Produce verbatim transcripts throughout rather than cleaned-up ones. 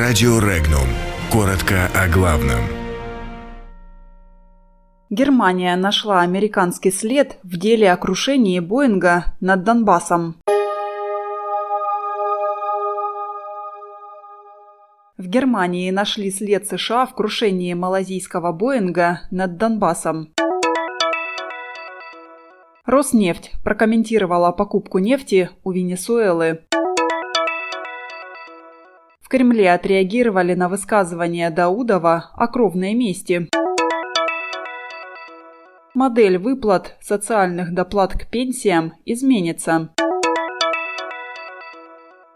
Радио Регнум. Коротко о главном. Германия нашла американский след в деле о крушении Боинга над Донбассом. В Германии нашли след США в крушении малазийского Боинга над Донбассом. Роснефть прокомментировала покупку нефти у Венесуэлы. В Кремле отреагировали на высказывание Даудова о кровной мести. Модель выплат социальных доплат к пенсиям изменится.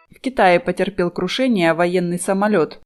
В Китае потерпел крушение военный самолет.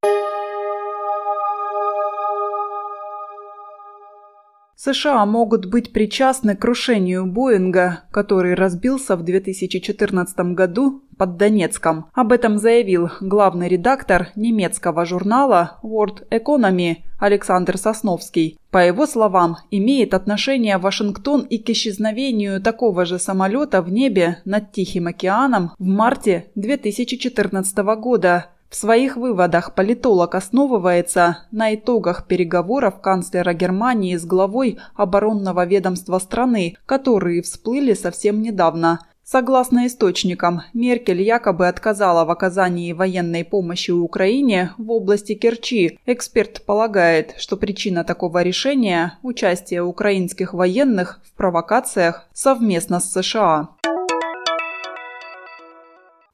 США могут быть причастны к крушению Боинга, который разбился в две тысячи четырнадцатом году под Донецком. Об этом заявил главный редактор немецкого журнала World Economy Александр Сосновский. По его словам, имеет отношение Вашингтон и к исчезновению такого же самолета в небе над Тихим океаном в марте две тысячи четырнадцатого года. В своих выводах политолог основывается на итогах переговоров канцлера Германии с главой оборонного ведомства страны, которые всплыли совсем недавно. Согласно источникам, Меркель якобы отказала в оказании военной помощи Украине в области Керчи. Эксперт полагает, что причина такого решения – участие украинских военных в провокациях совместно с США.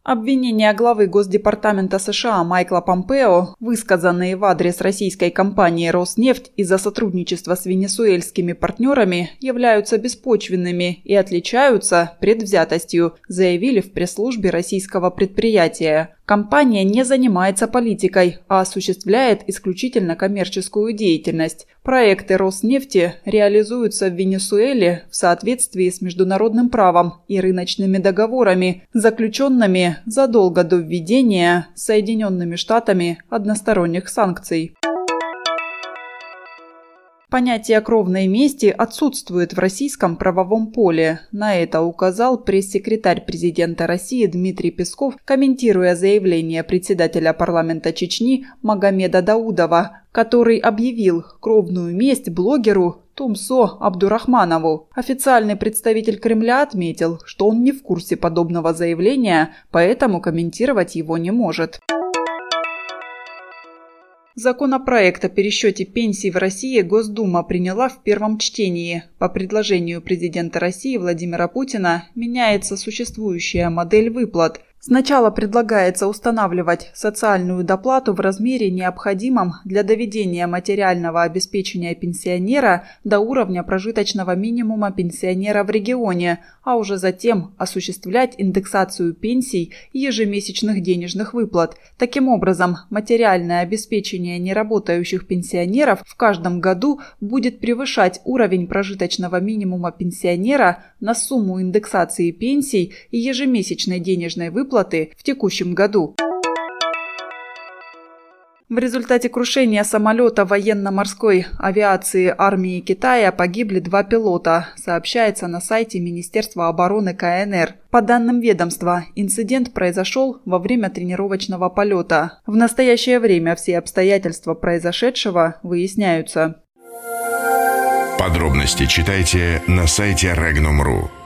Обвинения главы Госдепартамента США Майкла Помпео, высказанные в адрес российской компании «Роснефть» из-за сотрудничества с венесуэльскими партнерами, являются беспочвенными и отличаются предвзятостью, заявили в пресс-службе российского предприятия. Компания не занимается политикой, а осуществляет исключительно коммерческую деятельность. Проекты Роснефти реализуются в Венесуэле в соответствии с международным правом и рыночными договорами, заключенными задолго до введения Соединенными Штатами односторонних санкций. Понятие кровной мести отсутствует в российском правовом поле. На это указал пресс-секретарь президента России Дмитрий Песков, комментируя заявление председателя парламента Чечни Магомеда Даудова, который объявил кровную месть блогеру Тумсо Абдурахманову. Официальный представитель Кремля отметил, что он не в курсе подобного заявления, поэтому комментировать его не может. Законопроект о пересчете пенсий в России Госдума приняла в первом чтении. По предложению президента России Владимира Путина меняется существующая модель выплат. Сначала предлагается устанавливать социальную доплату в размере, необходимом для доведения материального обеспечения пенсионера до уровня прожиточного минимума пенсионера в регионе, а уже затем осуществлять индексацию пенсий и ежемесячных денежных выплат. Таким образом, материальное обеспечение неработающих пенсионеров в каждом году будет превышать уровень прожиточного минимума пенсионера на сумму индексации пенсий и ежемесячной денежной выплаты в текущем году. В результате крушения самолета военно-морской авиации армии Китая погибли два пилота, сообщается на сайте Министерства обороны ка эн эр. По данным ведомства, инцидент произошел во время тренировочного полета. В настоящее время все обстоятельства произошедшего выясняются. Подробности читайте на сайте регнум точка ру.